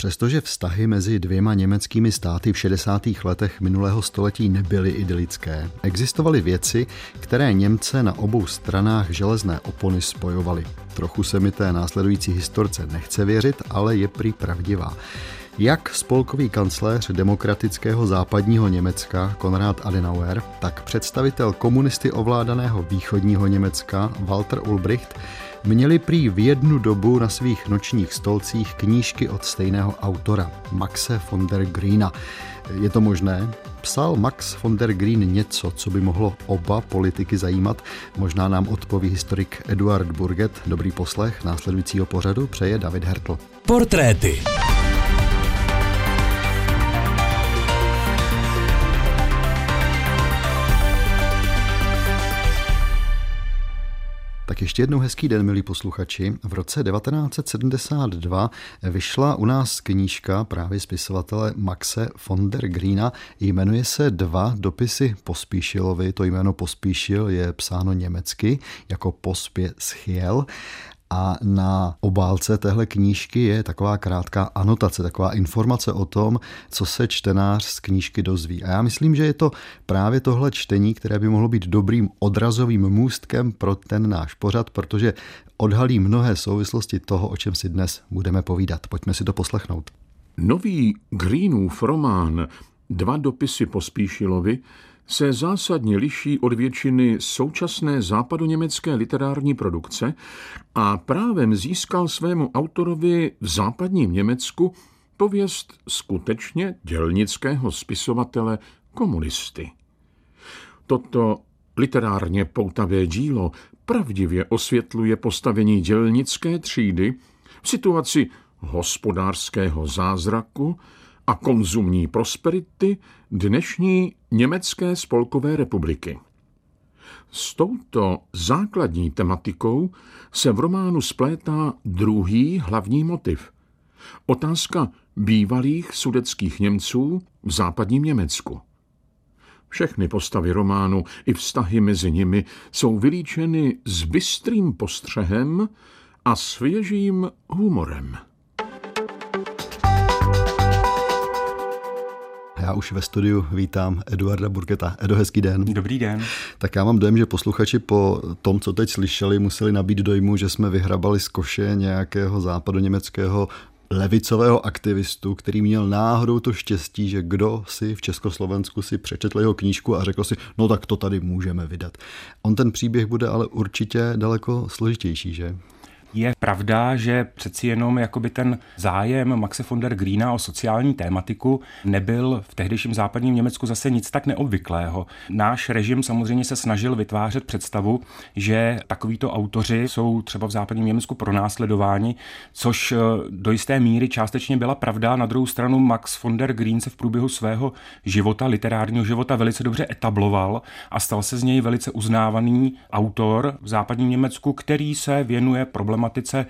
Přestože vztahy mezi dvěma německými státy v 60. letech minulého století nebyly idylické, existovaly věci, které Němce na obou stranách železné opony spojovaly. Trochu se mi té následující historce nechce věřit, ale je prý pravdivá. Jak spolkový kancléř demokratického západního Německa Konrad Adenauer, tak představitel komunisty ovládaného východního Německa Walter Ulbricht měli prý v jednu dobu na svých nočních stolcích knížky od stejného autora, Maxe von der Grüna. Je to možné? Psal Max von der Grün něco, co by mohlo oba politiky zajímat? Možná nám odpoví historik Eduard Burgert. Dobrý poslech následujícího pořadu přeje David Hertl. Portréty. Tak ještě jednou hezký den, milí posluchači. V roce 1972 vyšla u nás knížka právě spisovatele Maxe von der Grüna. Jmenuje se Dva dopisy Pospíšilovi. To jméno Pospíšil je psáno německy jako Pospěschiel. A na obálce téhle knížky je taková krátká anotace, taková informace o tom, co se čtenář z knížky dozví. A já myslím, že je to právě tohle čtení, které by mohlo být dobrým odrazovým můstkem pro ten náš pořad, protože odhalí mnohé souvislosti toho, o čem si dnes budeme povídat. Pojďme si to poslechnout. Nový Greenův román Dva dopisy Pospíšilovi se zásadně liší od většiny současné západoněmecké literární produkce a právem získal svému autorovi v západním Německu pověst skutečně dělnického spisovatele komunisty. Toto literárně poutavé dílo pravdivě osvětluje postavení dělnické třídy v situaci hospodářského zázraku a konzumní prosperity dnešní Německé spolkové republiky. S touto základní tematikou se v románu splétá druhý hlavní motiv. Otázka bývalých sudetských Němců v západním Německu. Všechny postavy románu i vztahy mezi nimi jsou vylíčeny s bystrým postřehem a svěžím humorem. Já už ve studiu vítám Eduarda Burgeta. Edo, hezký den. Dobrý den. Tak já mám dojem, že posluchači po tom, co teď slyšeli, museli nabít dojmu, že jsme vyhrabali z koše nějakého západoněmeckého levicového aktivistu, který měl náhodou to štěstí, že kdo si v Československu si přečetl jeho knížku a řekl si, no tak to tady můžeme vydat. On ten příběh bude ale určitě daleko složitější, že? Je pravda, že přeci jenom jakoby ten zájem Maxe von der Grüna o sociální tématiku nebyl v tehdejším západním Německu zase nic tak neobvyklého. Náš režim samozřejmě se snažil vytvářet představu, že takovýto autoři jsou třeba v západním Německu pronásledováni, což do jisté míry částečně byla pravda. Na druhou stranu Max von der Grün se v průběhu svého života, literárního života, velice dobře etabloval a stal se z něj velice uznávaný autor v západním Německu, který se věnuje problematice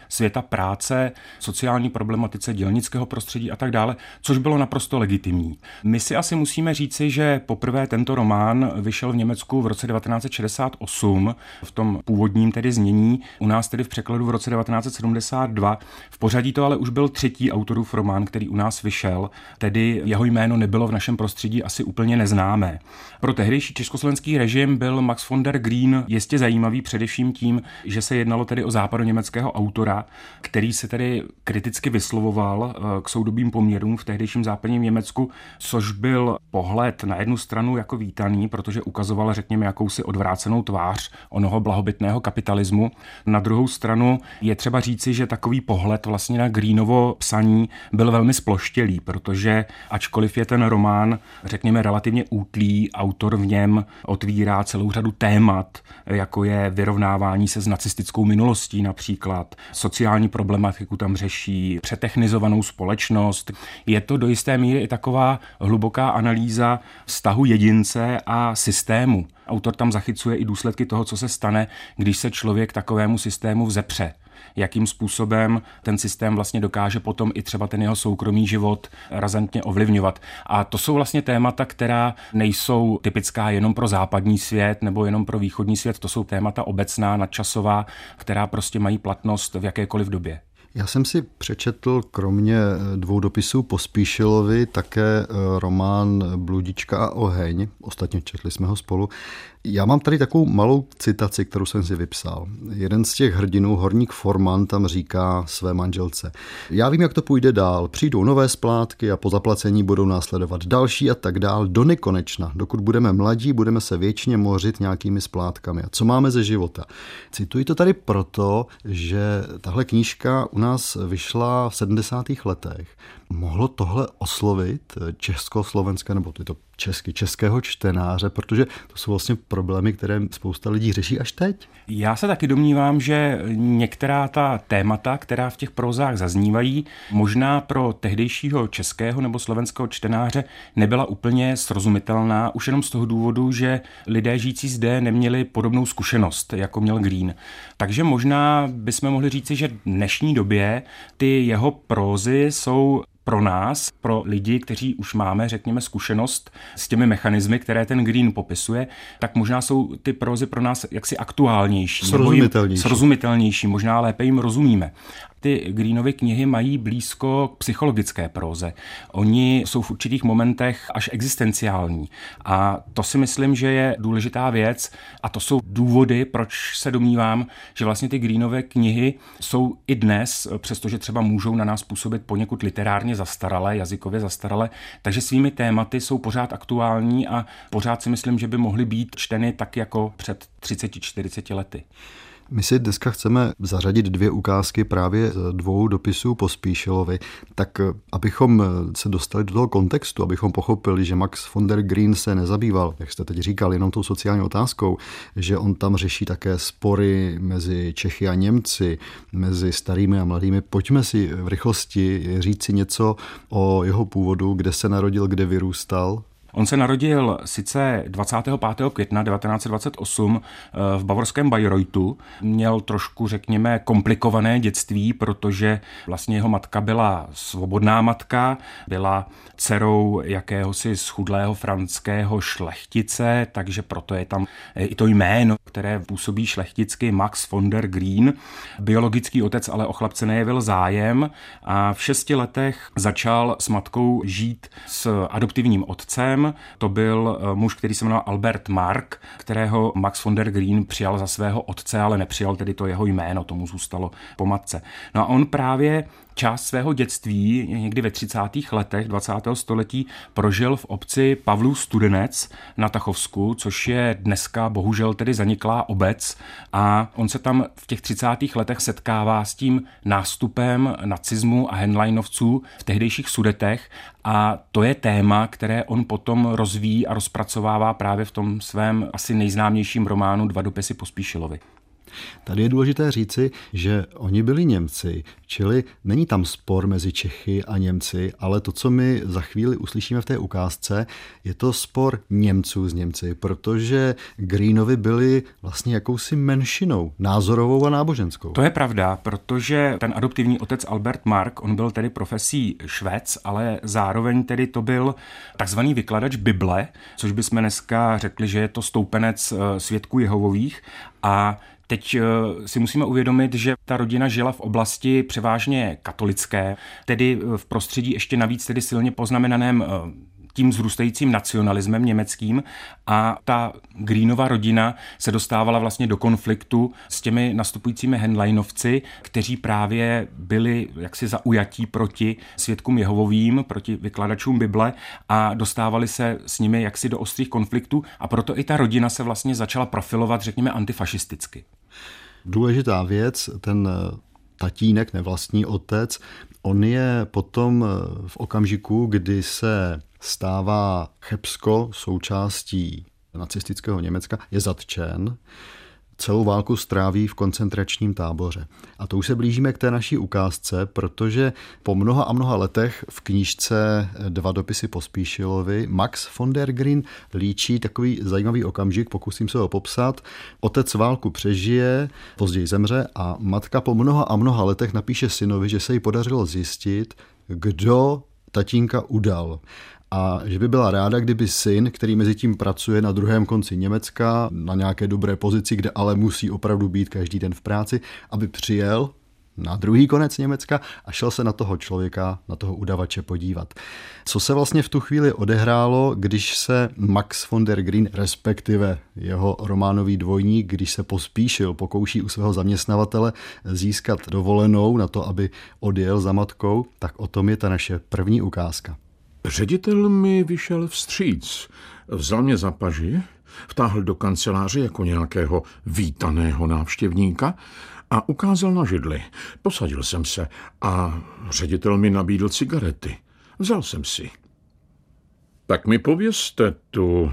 světa práce, sociální problematice dělnického prostředí a tak dále, což bylo naprosto legitimní. My si asi musíme říci, že poprvé tento román vyšel v Německu v roce 1968, v tom původním tedy znění, u nás tedy v překladu v roce 1972. V pořadí to ale už byl třetí autorův román, který u nás vyšel, tedy jeho jméno nebylo v našem prostředí asi úplně neznámé. Pro tehdejší československý režim byl Max von der Grün jistě zajímavý především tím, že se jednalo tedy o západoněmecké autora, který se tedy kriticky vyslovoval k soudobým poměrům v tehdejším západním Německu, což byl pohled na jednu stranu jako vítaný, protože ukazoval, řekněme, jakousi odvrácenou tvář onoho blahobytného kapitalismu. Na druhou stranu je třeba říci, že takový pohled vlastně na Grünovo psaní byl velmi sploštělý, protože ačkoliv je ten román, řekněme, relativně útlý, autor v něm otvírá celou řadu témat, jako je vyrovnávání se s nacistickou minulostí například, sociální problematiku tam řeší, přetechnizovanou společnost. Je to do jisté míry i taková hluboká analýza vztahu jedince a systému. Autor tam zachycuje i důsledky toho, co se stane, když se člověk takovému systému vzepře. Jakým způsobem ten systém vlastně dokáže potom i třeba ten jeho soukromý život razantně ovlivňovat. A to jsou vlastně témata, která nejsou typická jenom pro západní svět nebo jenom pro východní svět, to jsou témata obecná, nadčasová, která prostě mají platnost v jakékoliv době. Já jsem si přečetl kromě 2 dopisů Pospíšilovi také román Bludička a oheň. Ostatně četli jsme ho spolu. Já mám tady takovou malou citaci, kterou jsem si vypsal. Jeden z těch hrdinů, horník Forman, tam říká své manželce: já vím, jak to půjde dál. Přijdou nové splátky a po zaplacení budou následovat další a tak dál do nekonečna. Dokud budeme mladí, budeme se věčně mořit nějakými splátkami. A co máme ze života? Cituji to tady proto, že tahle knížka u nás vyšla v 70. letech. Mohlo tohle oslovit československé, nebo tyto českého čtenáře, protože to jsou vlastně problémy, které spousta lidí řeší až teď. Já se taky domnívám, že některá ta témata, která v těch prozách zaznívají, možná pro tehdejšího českého nebo slovenského čtenáře nebyla úplně srozumitelná, už jenom z toho důvodu, že lidé žijící zde neměli podobnou zkušenost, jako měl Green. Takže možná bychom mohli říci, že v dnešní době ty jeho prózy jsou pro nás, pro lidi, kteří už máme, řekněme, zkušenost s těmi mechanismy, které ten Green popisuje, tak možná jsou ty prózy pro nás jaksi aktuálnější. Srozumitelnější, možná lépe jim rozumíme. Ty Greenovy knihy mají blízko k psychologické próze. Oni jsou v určitých momentech až existenciální. A to si myslím, že je důležitá věc a to jsou důvody, proč se domnívám, že vlastně ty Greenové knihy jsou i dnes, přestože třeba můžou na nás působit poněkud literárně zastaralé, jazykově zastaralé, takže svými tématy jsou pořád aktuální a pořád si myslím, že by mohly být čteny tak jako před 30-40 lety. My si dneska chceme zařadit 2 ukázky právě z 2 dopisů Pospíšilovi, tak abychom se dostali do toho kontextu, abychom pochopili, že Max von der Grün se nezabýval, jak jste teď říkal, jenom tou sociální otázkou, že on tam řeší také spory mezi Čechy a Němci, mezi starými a mladými. Pojďme si v rychlosti říci něco o jeho původu, kde se narodil, kde vyrůstal. On se narodil sice 25. května 1928 v bavorském Bayreuthu. Měl trošku, řekněme, komplikované dětství, protože vlastně jeho matka byla svobodná matka, byla dcerou jakéhosi schudlého franského šlechtice, takže proto je tam i to jméno, které působí šlechticky, Max von der Grün. Biologický otec ale o chlapce nejevil zájem a v 6 letech začal s matkou žít s adoptivním otcem. To byl muž, který se jmenoval Albert Mark, kterého Max von der Grün přijal za svého otce, ale nepřijal tedy to jeho jméno, tomu zůstalo po matce. No a on právě část svého dětství, někdy ve 30. letech 20. století, prožil v obci Pavlův Studenec na Tachovsku, což je dneska bohužel tedy zaniklá obec, a on se tam v těch 30. letech setkává s tím nástupem nacismu a henleinovců v tehdejších Sudetech a to je téma, které on potom rozvíjí a rozpracovává právě v tom svém asi nejznámějším románu 2 dopisy Pospíšilovi. Tady je důležité říci, že oni byli Němci, čili není tam spor mezi Čechy a Němci, ale to, co my za chvíli uslyšíme v té ukázce, je to spor Němců s Němci, protože Greenovi byli vlastně jakousi menšinou, názorovou a náboženskou. To je pravda, protože ten adoptivní otec Albert Mark, on byl tedy profesí švec, ale zároveň tedy to byl takzvaný vykladač Bible, což bychom dneska řekli, že je to stoupenec svědků Jehovových. A teď si musíme uvědomit, že ta rodina žila v oblasti převážně katolické, tedy v prostředí ještě navíc tedy silně poznamenaném tím vzrůstajícím nacionalismem německým, a ta Greenova rodina se dostávala vlastně do konfliktu s těmi nastupujícími henleinovci, kteří právě byli jaksi zaujatí proti svědkům Jehovovým, proti vykladačům Bible, a dostávali se s nimi jaksi do ostrých konfliktů, a proto i ta rodina se vlastně začala profilovat, řekněme, antifašisticky. Důležitá věc, ten tatínek, nevlastní otec, on je potom v okamžiku, kdy se stává Chebsko součástí nacistického Německa, je zatčen, celou válku stráví v koncentračním táboře. A to už se blížíme k té naší ukázce, protože po mnoha a mnoha letech v knížce 2 dopisy Pospíšilovi Max von der Grün líčí takový zajímavý okamžik, pokusím se ho popsat. Otec válku přežije, později zemře a matka po mnoha a mnoha letech napíše synovi, že se jí podařilo zjistit, kdo tatínka udal. A že by byla ráda, kdyby syn, který mezi tím pracuje na druhém konci Německa, na nějaké dobré pozici, kde ale musí opravdu být každý den v práci, aby přijel na druhý konec Německa a šel se na toho člověka, na toho udavače podívat. Co se vlastně v tu chvíli odehrálo, když se Max von der Grün, respektive jeho románový dvojník, když se pospíšil, pokouší u svého zaměstnavatele získat dovolenou na to, aby odjel za matkou, tak o tom je ta naše první ukázka. Ředitel mi vyšel vstříc, vzal mě za paži, vtáhl do kanceláře jako nějakého vítaného návštěvníka a ukázal na židli. Posadil jsem se a ředitel mi nabídl cigarety. Vzal jsem si. Tak mi povězte tu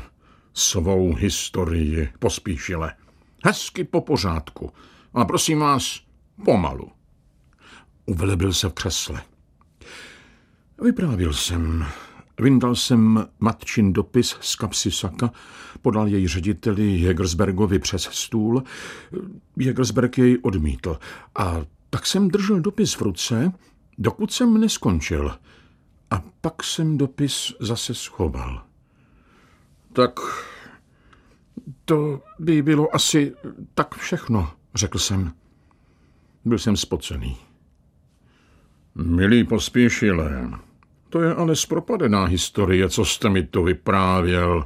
svou historii, pospíšile. Hezky po pořádku. A prosím vás, pomalu. Uvelebil se v křesle. Vyprávěl jsem. Vyndal jsem matčin dopis z kapsy saka, podal jej řediteli Jägersbergovi přes stůl. Jägersberg jej odmítl. A tak jsem držel dopis v ruce, dokud jsem neskončil. A pak jsem dopis zase schoval. Tak to by bylo asi tak všechno, řekl jsem. Byl jsem spocený. Milý pospíšilé, to je ale zpropadená historie, co jste mi to vyprávěl.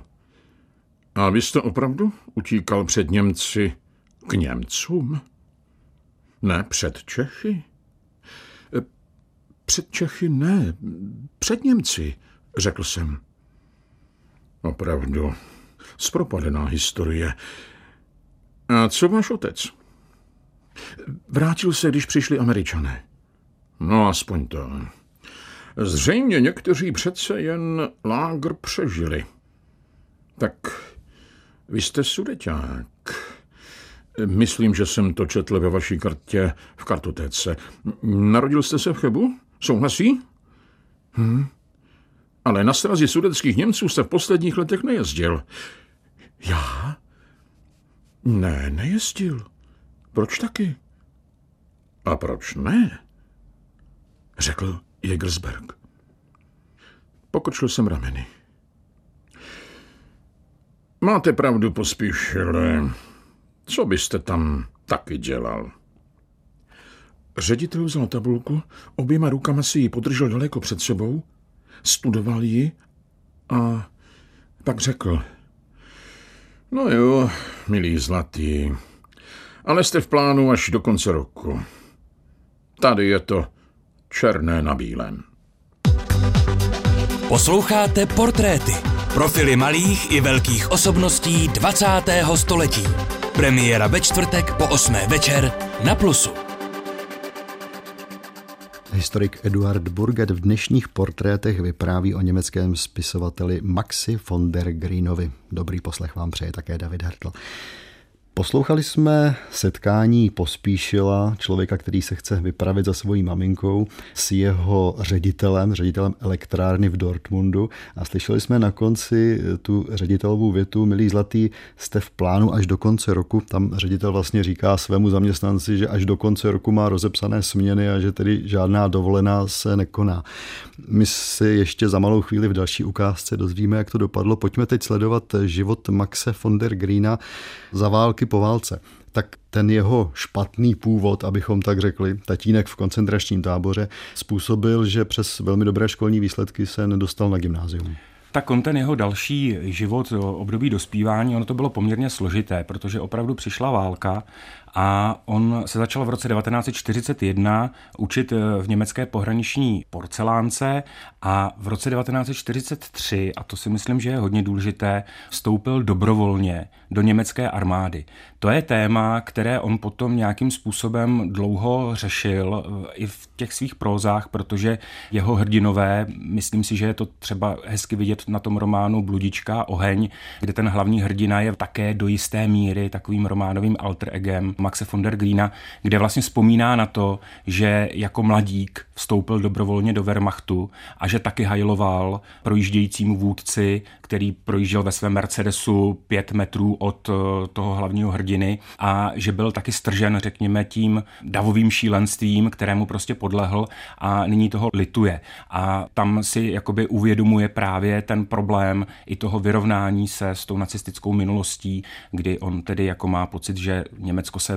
A vy jste opravdu utíkal před Němci k Němcům? Ne, před Čechy? Před Čechy ne, před Němci, řekl jsem. Opravdu, zpropadená historie. A co váš otec? Vrátil se, když přišli Američané. No, aspoň to. Zřejmě někteří přece jen lágr přežili. Tak vy jste sudeťák. Myslím, že jsem to četl ve vaší kartě v kartotéce. Narodil jste se v Chebu? Souhlasí? Ale na srazy sudeckých Němců jste v posledních letech nejezdil. Já? Ne, nejezdil. Proč taky? A proč ne? Řekl Jägersberg. Pokrčil jsem rameny. Máte pravdu, pospíšile. Co byste tam taky dělal? Ředitel vzal tabulku, oběma rukama si ji podržel daleko před sebou, studoval ji a pak řekl. No jo, milý zlatý, ale jste v plánu až do konce roku. Tady je to černé na bílém. Posloucháte Portréty. Profily malých i velkých osobností 20. století. Premiéra ve čtvrtek po 8. večer na Plusu. Historik Eduard Burgert v dnešních Portrétech vypráví o německém spisovateli Maxi von der Grünovi. Dobrý poslech vám přeje také David Hertl. Poslouchali jsme setkání pospíšila člověka, který se chce vypravit za svojí maminkou, s jeho ředitelem elektrárny v Dortmundu a slyšeli jsme na konci tu ředitelovou větu, milý zlatý, jste v plánu až do konce roku. Tam ředitel vlastně říká svému zaměstnanci, že až do konce roku má rozepsané směny a že tedy žádná dovolená se nekoná. My se ještě za malou chvíli v další ukázce dozvíme, jak to dopadlo. Pojďme teď sledovat život Maxe von der Grüna za války po válce, tak ten jeho špatný původ, abychom tak řekli, tatínek v koncentračním táboře, způsobil, že přes velmi dobré školní výsledky se nedostal na gymnázium. Tak on ten jeho další život, období dospívání, ono to bylo poměrně složité, protože opravdu přišla válka a on se začal v roce 1941 učit v německé pohraniční porcelánce a v roce 1943, a to si myslím, že je hodně důležité, vstoupil dobrovolně do německé armády. To je téma, které on potom nějakým způsobem dlouho řešil i v těch svých prózách, protože jeho hrdinové, myslím si, že je to třeba hezky vidět na tom románu Bludička, Oheň, kde ten hlavní hrdina je také do jisté míry takovým románovým alter egem Maxe von der Grüna, kde vlastně vzpomíná na to, že jako mladík vstoupil dobrovolně do Wehrmachtu a že taky hajloval projíždějícímu vůdci, který projížděl ve svém Mercedesu 5 metrů od toho hlavního hrdiny a že byl taky stržen, řekněme, tím davovým šílenstvím, kterému prostě podlehl a nyní toho lituje. A tam si jakoby uvědomuje právě ten problém i toho vyrovnání se s tou nacistickou minulostí, kdy on tedy jako má pocit, že Německo se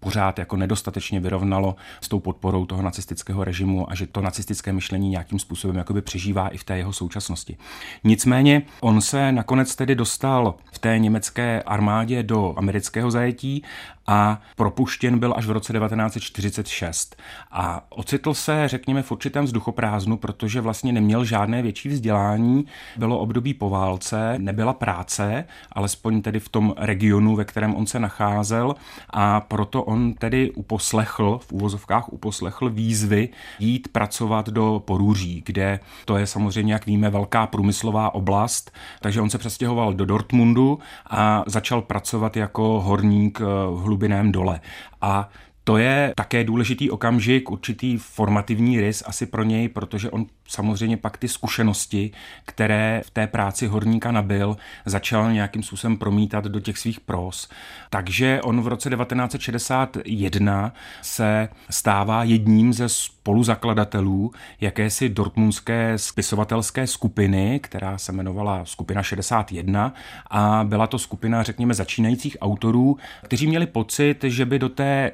pořád jako nedostatečně vyrovnalo s tou podporou toho nacistického režimu a že to nacistické myšlení nějakým způsobem jakoby přežívá i v té jeho současnosti. Nicméně on se nakonec tedy dostal v té německé armádě do amerického zajetí a propuštěn byl až v roce 1946. A ocitl se, řekněme, v určitém vzduchoprázdnu, protože vlastně neměl žádné větší vzdělání. Bylo období po válce, nebyla práce, alespoň tedy v tom regionu, ve kterém on se nacházel, a proto on tedy uposlechl, v uvozovkách uposlechl výzvy jít pracovat do Porúří, kde to je samozřejmě, jak víme, velká průmyslová oblast, takže on se přestěhoval do Dortmundu a začal pracovat jako horník v hlubinném dole. A to je také důležitý okamžik, určitý formativní rys asi pro něj, protože on samozřejmě pak ty zkušenosti, které v té práci horníka nabyl, začal nějakým způsobem promítat do těch svých pros. Takže on v roce 1961 se stává jedním ze spoluzakladatelů jakési dortmundské spisovatelské skupiny, která se jmenovala Skupina 61 a byla to skupina, řekněme, začínajících autorů, kteří měli pocit, že by do té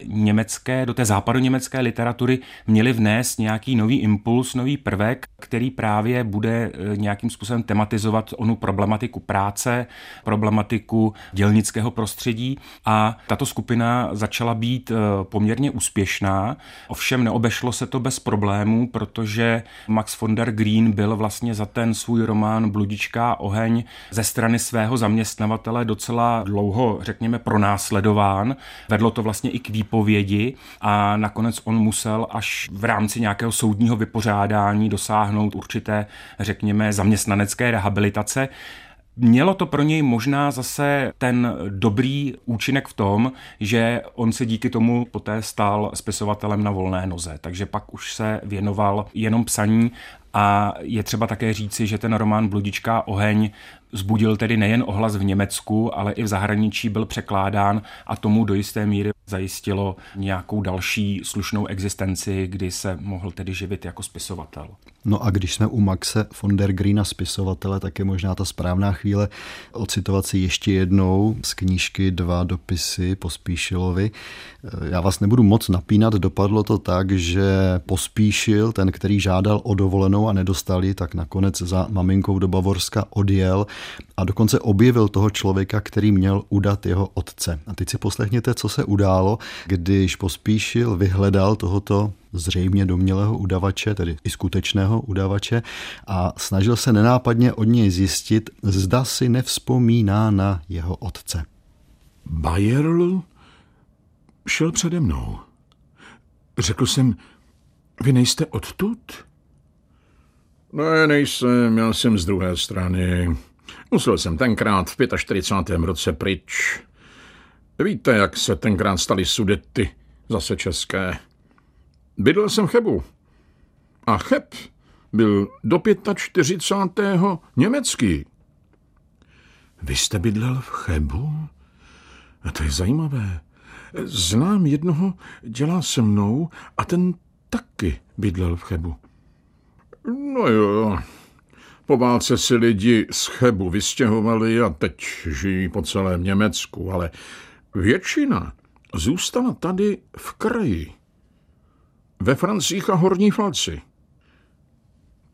do té západoněmecké literatury měli vnést nějaký nový impuls, nový prvek, který právě bude nějakým způsobem tematizovat onu problematiku práce, problematiku dělnického prostředí a tato skupina začala být poměrně úspěšná, ovšem neobešlo se to bez problémů, protože Max von der Grün byl vlastně za ten svůj román Bludička oheň ze strany svého zaměstnavatele docela dlouho, řekněme, pronásledován. Vedlo to vlastně i k výpovědi a nakonec on musel až v rámci nějakého soudního vypořádání dosáhnout určité, řekněme, zaměstnanecké rehabilitace. Mělo to pro něj možná zase ten dobrý účinek v tom, že on se díky tomu poté stal spisovatelem na volné noze, takže pak už se věnoval jenom psaní. A je třeba také říci, že ten román Bludička oheň vzbudil tedy nejen ohlas v Německu, ale i v zahraničí byl překládán a tomu do jisté míry zajistilo nějakou další slušnou existenci, kdy se mohl tedy živit jako spisovatel. No a když jsme u Maxe von der Grüna spisovatele, tak je možná ta správná chvíle ocitovat si ještě jednou z knížky Dva dopisy Pospíšilovi. Já vás nebudu moc napínat, dopadlo to tak, že Pospíšil, ten, který žádal o dovolenou a nedostali, tak nakonec za maminkou do Bavorska odjel a dokonce objevil toho člověka, který měl udat jeho otce. A teď si poslechněte, co se událo, když Pospíšil vyhledal tohoto zřejmě domnělého udavače, tedy i skutečného udavače, a snažil se nenápadně od něj zjistit, zda si nevzpomíná na jeho otce. Bayerl šel přede mnou. Řekl jsem, vy nejste odtud? Ne, nejsem, já jsem z druhé strany. Musel jsem tenkrát v 45. roce pryč. Víte, jak se tenkrát staly Sudety, zase české. Bydlel jsem v Chebu. A Cheb byl do 45. německý. Vy jste bydlel v Chebu? A to je zajímavé. Znám jednoho, dělá se mnou a ten taky bydlel v Chebu. No jo, po válce si lidi z Chebu vystěhovali a teď žijí po celém Německu, ale většina zůstala tady v kraji, ve Francích a Horní Falci.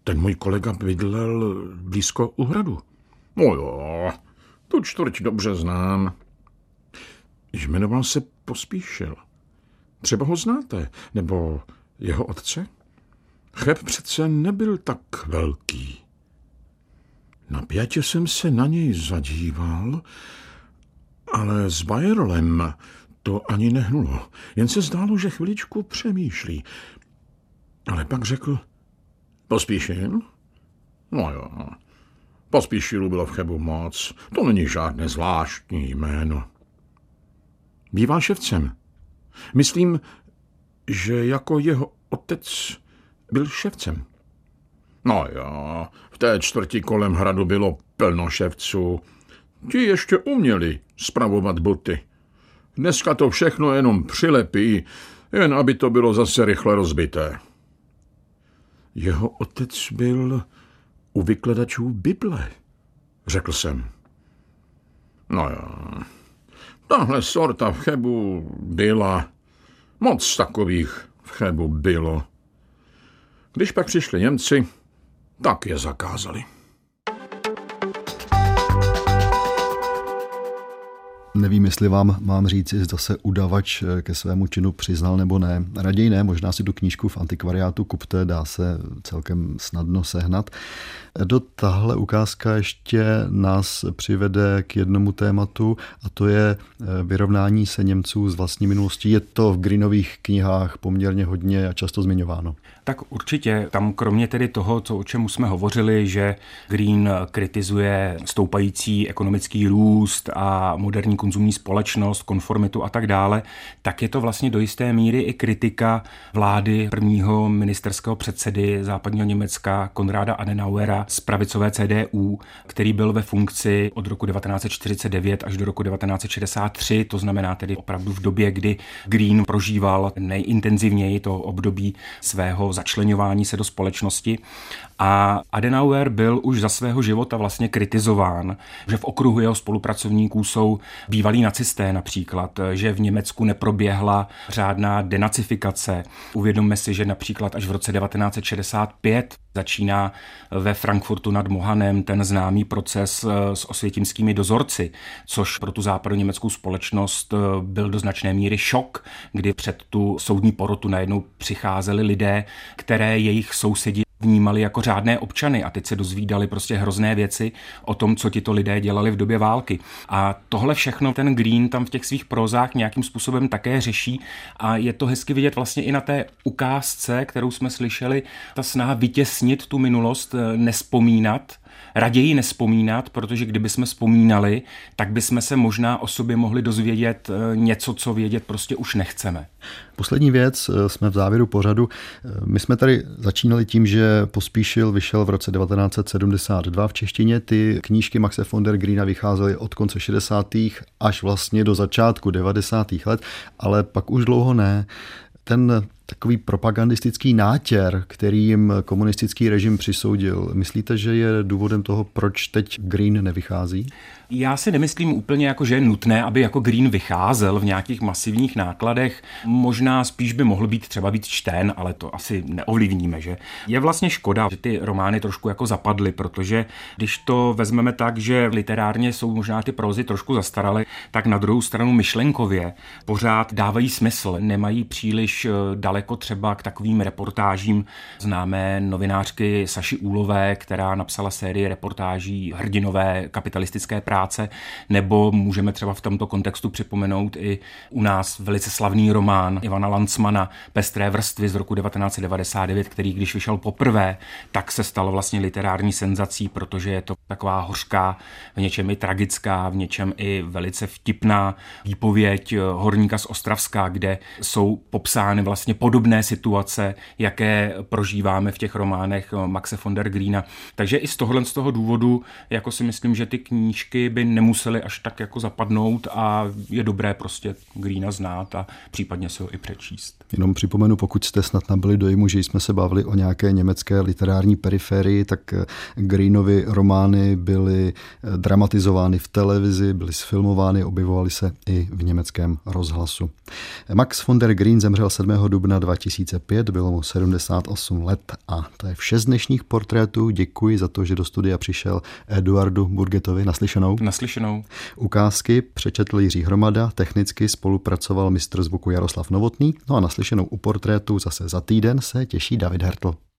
Ten můj kolega bydlel blízko Uhradu. No jo, tu čtvrť dobře znám. Jmenoval se Pospíšil. Třeba ho znáte, nebo jeho otce? Cheb přece nebyl tak velký. Napjatě jsem se na něj zadíval, ale s Bayerlem to ani nehnulo. Jen se zdálo, že chviličku přemýšlí. Ale pak řekl, Pospíšil? No jo, Pospíšilu bylo v Chebu moc. To není žádné zvláštní jméno. Býval ševcem. Myslím, že jako jeho otec byl ševcem. No jo, v té čtvrti kolem hradu bylo plno ševců. Ti ještě uměli spravovat boty. Dneska to všechno jenom přilepí, jen aby to bylo zase rychle rozbité. Jeho otec byl u vykladačů Bible, řekl jsem. No jo, tahle sorta v Chebu byla Moc takových v Chebu bylo. Když pak přišli Němci, tak je zakázali. Nevím, jestli vám mám říct, zda se udavač ke svému činu přiznal nebo ne. Raději ne, možná si tu knížku v antikvariátu kupte, dá se celkem snadno sehnat. Tahle ukázka ještě nás přivede k jednomu tématu, a to je vyrovnání se Němců s vlastní minulostí. Je to v Greenových knihách poměrně hodně a často zmiňováno. Tak určitě. Tam kromě tedy toho, o čem jsme hovořili, že Green kritizuje stoupající ekonomický růst a moderní konzumní společnost, konformitu a tak dále, tak je to vlastně do jisté míry i kritika vlády prvního ministerského předsedy západního Německa Konrada Adenauera z pravicové CDU, který byl ve funkci od roku 1949 až do roku 1963, to znamená tedy opravdu v době, kdy Green prožíval nejintenzivněji to období svého začleňování se do společnosti. A Adenauer byl už za svého života vlastně kritizován, že v okruhu jeho spolupracovníků jsou bývalí nacisté například, že v Německu neproběhla řádná denacifikace. Uvědomme si, že například až v roce 1965 začíná ve Frankfurtu nad Mohanem ten známý proces s osvětimskými dozorci, což pro tu západoněmeckou společnost byl do značné míry šok, kdy před tu soudní porotu najednou přicházeli lidé, které jejich sousedi vnímali jako řádné občany, a teď se dozvídali prostě hrozné věci o tom, co tito lidé dělali v době války. A tohle všechno ten Green tam v těch svých prózách nějakým způsobem také řeší, a je to hezky vidět vlastně i na té ukázce, kterou jsme slyšeli, ta snaha vytěsnit tu minulost, nespomínat, raději nespomínat, protože kdyby jsme vzpomínali, tak bychom se možná o sobě mohli dozvědět něco, co vědět prostě už nechceme. Poslední věc, jsme v závěru pořadu. My jsme tady začínali tím, že Pospíšil vyšel v roce 1972 v češtině. Ty knížky Maxe von der Grüna vycházely od konce 60. až vlastně do začátku 90. let, ale pak už dlouho ne. Ten takový propagandistický nátěr, který jim komunistický režim přisoudil, myslíte, že je důvodem toho, proč teď Green nevychází? Já si nemyslím úplně, že je nutné, aby jako Green vycházel v nějakých masivních nákladech. Možná spíš by mohl být třeba víc čten, ale to asi neovlivníme, že? Je vlastně škoda, že ty romány trošku zapadly, protože když to vezmeme tak, že literárně jsou možná ty prózy trošku zastaraly, tak na druhou stranu myšlenkově pořád dávají smysl, nemají příliš daleko třeba k takovým reportážím známé novinářky Saši Úlové, která napsala sérii reportáží Hrdinové kapitalistické práce, nebo můžeme třeba v tomto kontextu připomenout i u nás velice slavný román Ivana Lancmana Pestré vrstvy z roku 1999, který když vyšel poprvé, tak se stal vlastně literární senzací, protože je to taková hořká, v něčem i tragická, v něčem i velice vtipná výpověď horníka z Ostravska, kde jsou popsány vlastně podobné situace, jaké prožíváme v těch románech Maxe von der Grüna. Takže i z toho důvodu si myslím, že ty knížky by nemusely až tak zapadnout a je dobré prostě Grüna znát a případně si ho i přečíst. Jenom připomenu, pokud jste snad nabyli dojmu, že jsme se bavili o nějaké německé literární periferii, tak Grünovy romány byly dramatizovány v televizi, byly sfilmovány, objevovaly se i v německém rozhlasu. Max von der Grün zemřel 7. dubna 2005, bylo mu 78 let a to je vše z dnešních portrétů. Děkuji za to, že do studia přišel Eduardu Burgetovi. Naslyšenou. Naslyšenou. Ukázky přečetl Jiří Hromada, technicky spolupracoval mistr zvuku Jaroslav Novotný. No a naslyšenou u portrétu zase za týden se těší David Hertl.